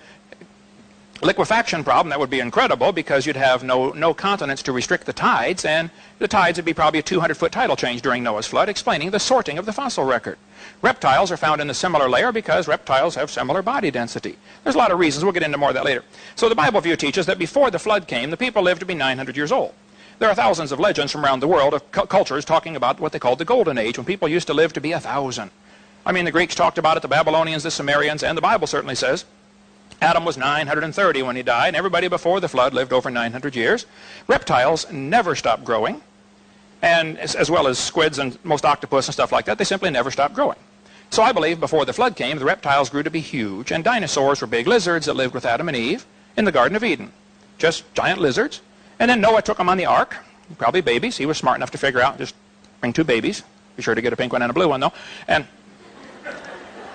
liquefaction problem that would be incredible, because you'd have no continents to restrict the tides, and the tides would be probably a 200-foot tidal change during Noah's flood, explaining the sorting of the fossil record. Reptiles are found in a similar layer because reptiles have similar body density. There's a lot of reasons. We'll get into more of that later. So the Bible view teaches that before the flood came, the people lived to be 900 years old. There are thousands of legends from around the world of cultures talking about what they called the Golden Age, when people used to live to be 1,000. I mean, the Greeks talked about it, the Babylonians, the Sumerians, and the Bible certainly says Adam was 930 when he died, and everybody before the flood lived over 900 years. Reptiles never stop growing, and as well as squids and most octopus and stuff like that, they simply never stop growing. So I believe before the flood came, the reptiles grew to be huge, and dinosaurs were big lizards that lived with Adam and Eve in the Garden of Eden. Just giant lizards. And then Noah took them on the ark, probably babies. He was smart enough to figure out, just bring 2 babies. Be sure to get a pink one and a blue one, though. And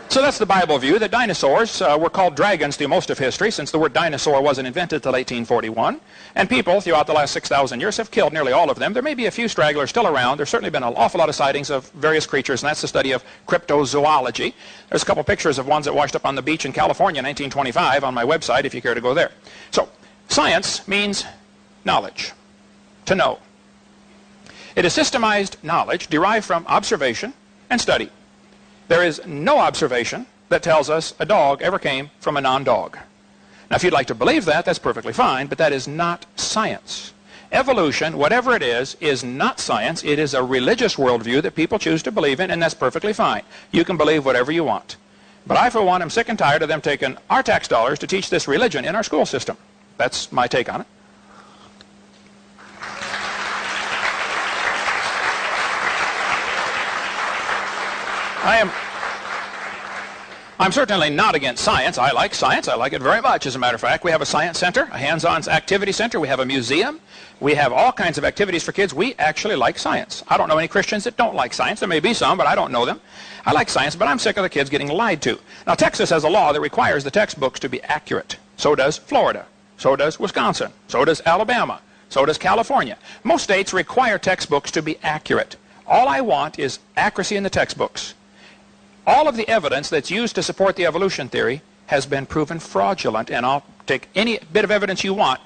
so that's the Bible view, that dinosaurs were called dragons through most of history, since the word dinosaur wasn't invented till 1841. And people throughout the last 6,000 years have killed nearly all of them. There may be a few stragglers still around. There's certainly been an awful lot of sightings of various creatures, and that's the study of cryptozoology. There's a couple pictures of ones that washed up on the beach in California in 1925 on my website, if you care to go there. So science means knowledge, to know. It is systemized knowledge derived from observation and study. There is no observation that tells us a dog ever came from a non-dog. Now, if you'd like to believe that, that's perfectly fine, but that is not science. Evolution, whatever it is not science. It is a religious worldview that people choose to believe in, and that's perfectly fine. You can believe whatever you want. But I, for one, am sick and tired of them taking our tax dollars to teach this religion in our school system. That's my take on it. I'm certainly not against science. I like science. I like it very much. As a matter of fact, we have a science center, a hands-on activity center. We have a museum. We have all kinds of activities for kids. We actually like science. I don't know any Christians that don't like science. There may be some, but I don't know them. I like science, but I'm sick of the kids getting lied to. Now, Texas has a law that requires the textbooks to be accurate. So does Florida. So does Wisconsin. So does Alabama. So does California. Most states require textbooks to be accurate. All I want is accuracy in the textbooks. All of the evidence that's used to support the evolution theory has been proven fraudulent, and I'll take any bit of evidence you want.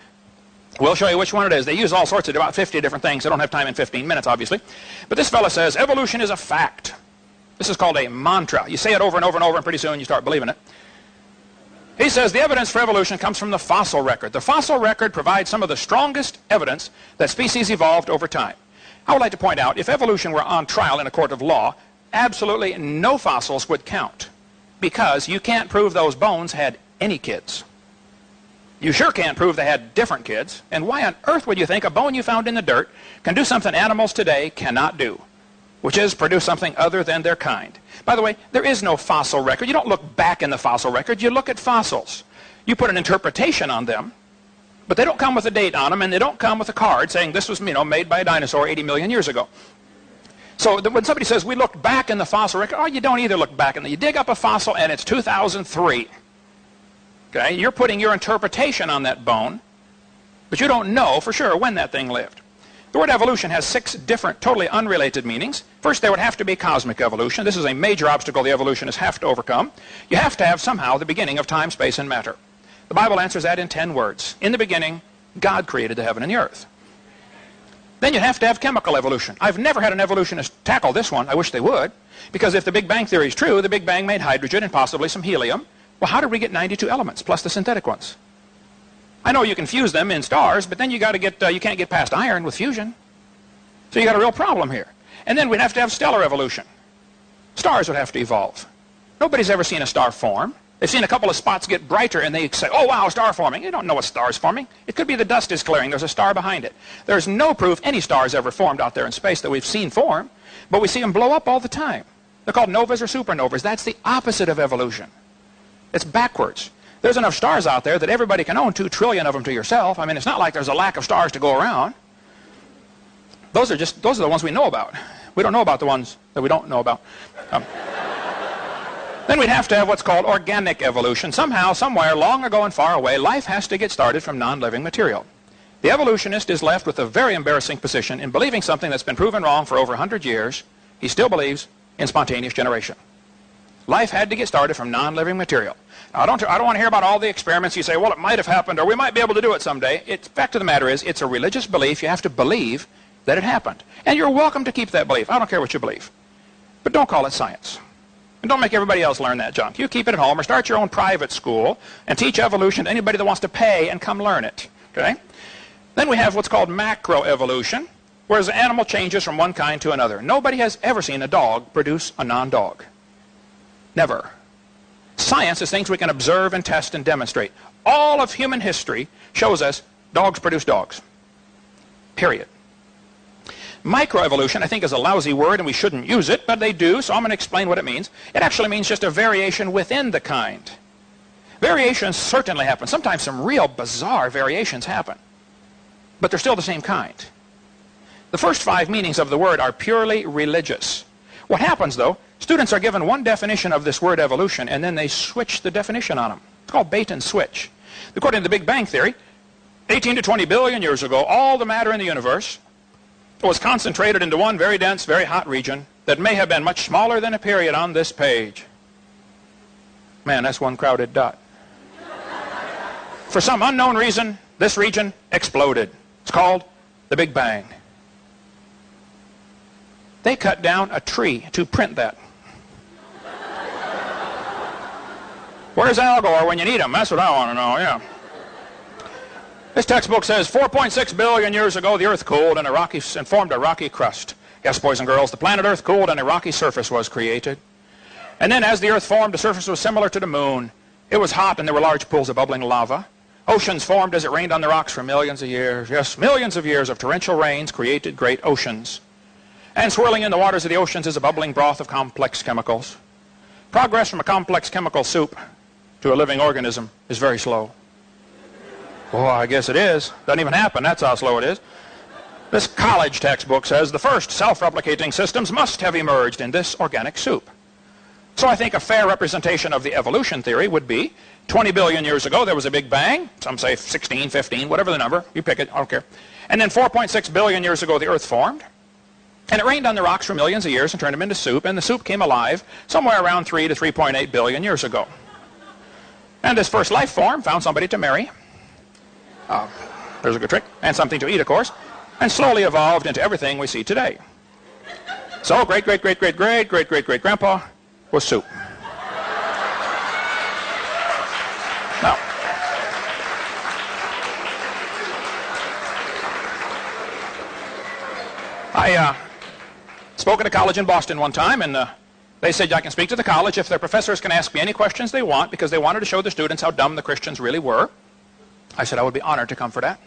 We'll show you which one it is. They use all sorts of about 50 different things. I don't have time in 15 minutes, obviously. But this fellow says evolution is a fact. This is called a mantra. You say it over and over and over, and pretty soon you start believing it. He says the evidence for evolution comes from the fossil record. The fossil record provides some of the strongest evidence that species evolved over time. I would like to point out, if evolution were on trial in a court of law, absolutely no fossils would count, because you can't prove those bones had any kids. You sure can't prove they had different kids. And why on earth would you think a bone you found in the dirt can do something animals today cannot do? which is produce something other than their kind. By the way, there is no fossil record. You don't look back in the fossil record. You look at fossils. You put an interpretation on them, but they don't come with a date on them, and they don't come with a card saying this was, you know, made by a dinosaur 80 million years ago. So when somebody says, we looked back in the fossil record, oh, you don't either look back in the, you dig up a fossil and it's 2003. Okay, you're putting your interpretation on that bone, but you don't know for sure when that thing lived. The word evolution has 6 different, totally unrelated meanings. First, there would have to be cosmic evolution. This is a major obstacle the evolutionists have to overcome. You have to have somehow the beginning of time, space, and matter. The Bible answers that in 10 words. In the beginning, God created the heaven and the earth. Then you have to have chemical evolution. I've never had an evolutionist tackle this one. I wish they would. Because if the Big Bang Theory is true, the Big Bang made hydrogen and possibly some helium. Well, how did we get 92 elements plus the synthetic ones? I know you can fuse them in stars, but then you got to get you can't get past iron with fusion. So you got a real problem here. And then we'd have to have stellar evolution. Stars would have to evolve. Nobody's ever seen a star form. They've seen a couple of spots get brighter, and they say, oh, wow, star forming. You don't know a star's forming. It could be the dust is clearing. There's a star behind it. There's no proof any stars ever formed out there in space that we've seen form, but we see them blow up all the time. They're called novas or supernovas. That's the opposite of evolution. It's backwards. There's enough stars out there that everybody can own 2 trillion of them to yourself. I mean, it's not like there's a lack of stars to go around. Those are the ones we know about. We don't know about the ones that we don't know about. Then we'd have to have what's called organic evolution. Somehow, somewhere, long ago and far away, life has to get started from non-living material. The evolutionist is left with a very embarrassing position in believing something that's been proven wrong for over 100 years. He still believes in spontaneous generation. Life had to get started from non-living material. Now, I don't want to hear about all the experiments. You say, well, it might have happened, or we might be able to do it someday. It's, fact of the matter is, it's a religious belief. You have to believe that it happened. And you're welcome to keep that belief. I don't care what you believe. But don't call it science. And don't make everybody else learn that junk. You keep it at home or start your own private school and teach evolution to anybody that wants to pay and come learn it. Okay? Then we have what's called macroevolution, whereas the animal changes from one kind to another. Nobody has ever seen a dog produce a non-dog. Never. Science is things we can observe and test and demonstrate. All of human history shows us dogs produce dogs. Period. Microevolution, I think, is a lousy word, and we shouldn't use it, but they do, so I'm going to explain what it means. It actually means just a variation within the kind. Variations certainly happen. Sometimes some real bizarre variations happen, but they're still the same kind. The first 5 meanings of the word are purely religious. What happens, though, students are given one definition of this word evolution, and then they switch the definition on them. It's called bait and switch. According to the Big Bang Theory, 18 to 20 billion years ago, all the matter in the universe was concentrated into one very dense, very hot region that may have been much smaller than a period on this page. Man, that's one crowded dot. For some unknown reason, this region exploded. It's called the Big Bang. They cut down a tree to print that. Where's Al Gore when you need him? That's what I want to know, yeah. This textbook says 4.6 billion years ago the Earth cooled and formed a rocky crust. Yes, boys and girls, the planet Earth cooled and a rocky surface was created. And then as the Earth formed, the surface was similar to the moon. It was hot and there were large pools of bubbling lava. Oceans formed as it rained on the rocks for millions of years. Yes, millions of years of torrential rains created great oceans. And swirling in the waters of the oceans is a bubbling broth of complex chemicals. Progress from a complex chemical soup to a living organism is very slow. Oh, I guess it is. Doesn't even happen. That's how slow it is. This college textbook says the first self-replicating systems must have emerged in this organic soup. So I think a fair representation of the evolution theory would be 20 billion years ago there was a Big Bang. Some say 16, 15, whatever the number. You pick it. I don't care. And then 4.6 billion years ago the Earth formed. And it rained on the rocks for millions of years and turned them into soup. And the soup came alive somewhere around 3 to 3.8 billion years ago. And this first life form found somebody to marry. There's a good trick, and something to eat, of course, and slowly evolved into everything we see today. So great-great-great-great-great-great-great-great-grandpa was soup. Now, I spoke at a college in Boston one time, and they said I can speak to the college if their professors can ask me any questions they want, because they wanted to show the students how dumb the Christians really were. I said I would be honored to come for that.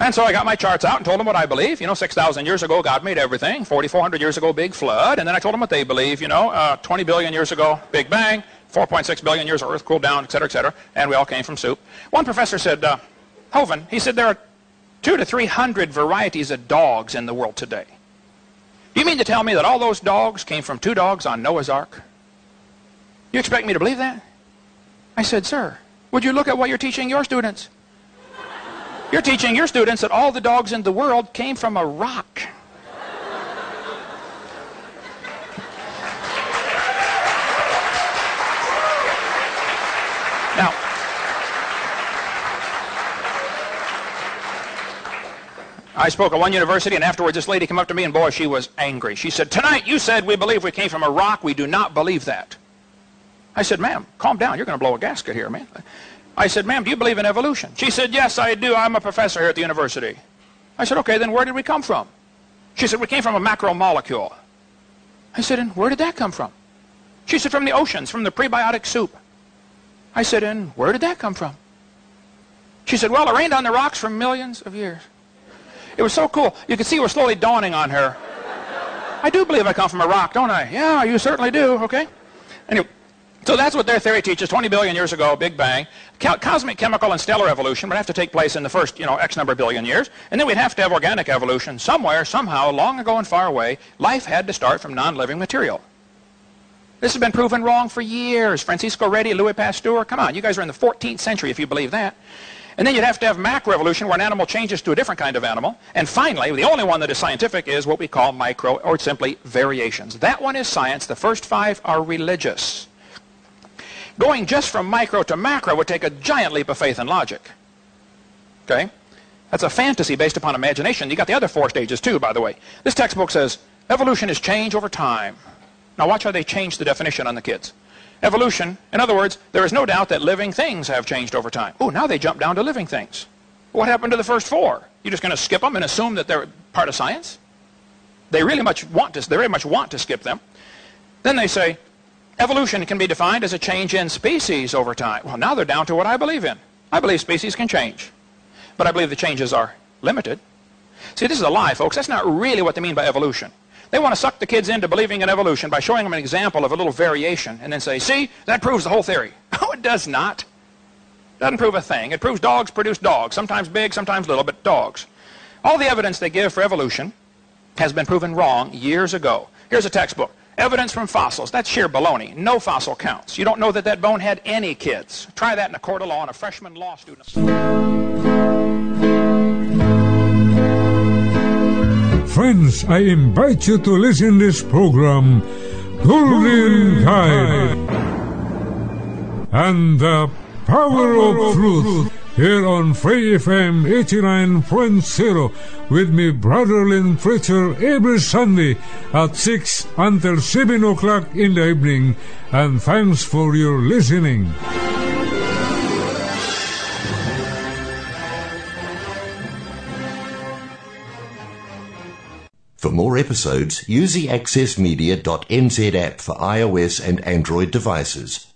And so I got my charts out and told them what I believe. You know, 6,000 years ago, God made everything. 4,400 years ago, big flood. And then I told them what they believe. You know, 20 billion years ago, Big Bang. 4.6 billion years of Earth cooled down, et cetera, et cetera. And we all came from soup. One professor said, Hovind, he said, there are 200 to 300 varieties of dogs in the world today. Do you mean to tell me that all those dogs came from two dogs on Noah's Ark? You expect me to believe that? I said, sir, would you look at what you're teaching your students? You're teaching your students that all the dogs in the world came from a rock. Now, I spoke at one university, and afterwards this lady came up to me, and boy, she was angry. She said, tonight you said we believe we came from a rock. We do not believe that. I said, ma'am, calm down. You're going to blow a gasket here, man. I said, ma'am, do you believe in evolution? She said, yes, I do. I'm a professor here at the university. I said, okay, then where did we come from? She said, we came from a macromolecule. I said, and where did that come from? She said, from the oceans, from the prebiotic soup. I said, and where did that come from? She said, well, it rained on the rocks for millions of years. It was so cool. You could see it was slowly dawning on her. I do believe I come from a rock, don't I? Yeah, you certainly do, okay? Anyway. So that's what their theory teaches. 20 billion years ago, Big Bang. Cosmic, chemical, and stellar evolution would have to take place in the first, X number of billion years. And then we'd have to have organic evolution. Somewhere, somehow, long ago and far away, life had to start from non-living material. This has been proven wrong for years. Francisco Redi, Louis Pasteur, come on. You guys are in the 14th century if you believe that. And then you'd have to have macroevolution, where an animal changes to a different kind of animal. And finally, the only one that is scientific is what we call micro, or simply variations. That one is science. The first five are religious. Going just from micro to macro would take a giant leap of faith and logic. Okay? That's a fantasy based upon imagination. You got the other four stages too, by the way. This textbook says, evolution is change over time. Now watch how they change the definition on the kids. Evolution, in other words, there is no doubt that living things have changed over time. Oh, now they jump down to living things. What happened to the first four? You're just going to skip them and assume that they're part of science? They really much want to skip them. Then they say, evolution can be defined as a change in species over time. Well, now they're down to what I believe in. I believe species can change, but I believe the changes are limited. See, this is a lie, folks. That's not really what they mean by evolution. They want to suck the kids into believing in evolution by showing them an example of a little variation and then say, see, that proves the whole theory. Oh, it does not. It doesn't prove a thing. It proves dogs produce dogs, sometimes big, sometimes little, but dogs. All the evidence they give for evolution has been proven wrong years ago. Here's a textbook. Evidence from fossils. That's sheer baloney. No fossil counts. You don't know that that bone had any kids. Try that in a court of law on a freshman law student. Friends, I invite you to listen this program, Golden Guide, and the Power of Truth, here on Free FM 89.0 with me, Brother Lynn Pritchard, every Sunday at 6 until 7 o'clock in the evening. And thanks for your listening. For more episodes, use the accessmedia.nz app for iOS and Android devices,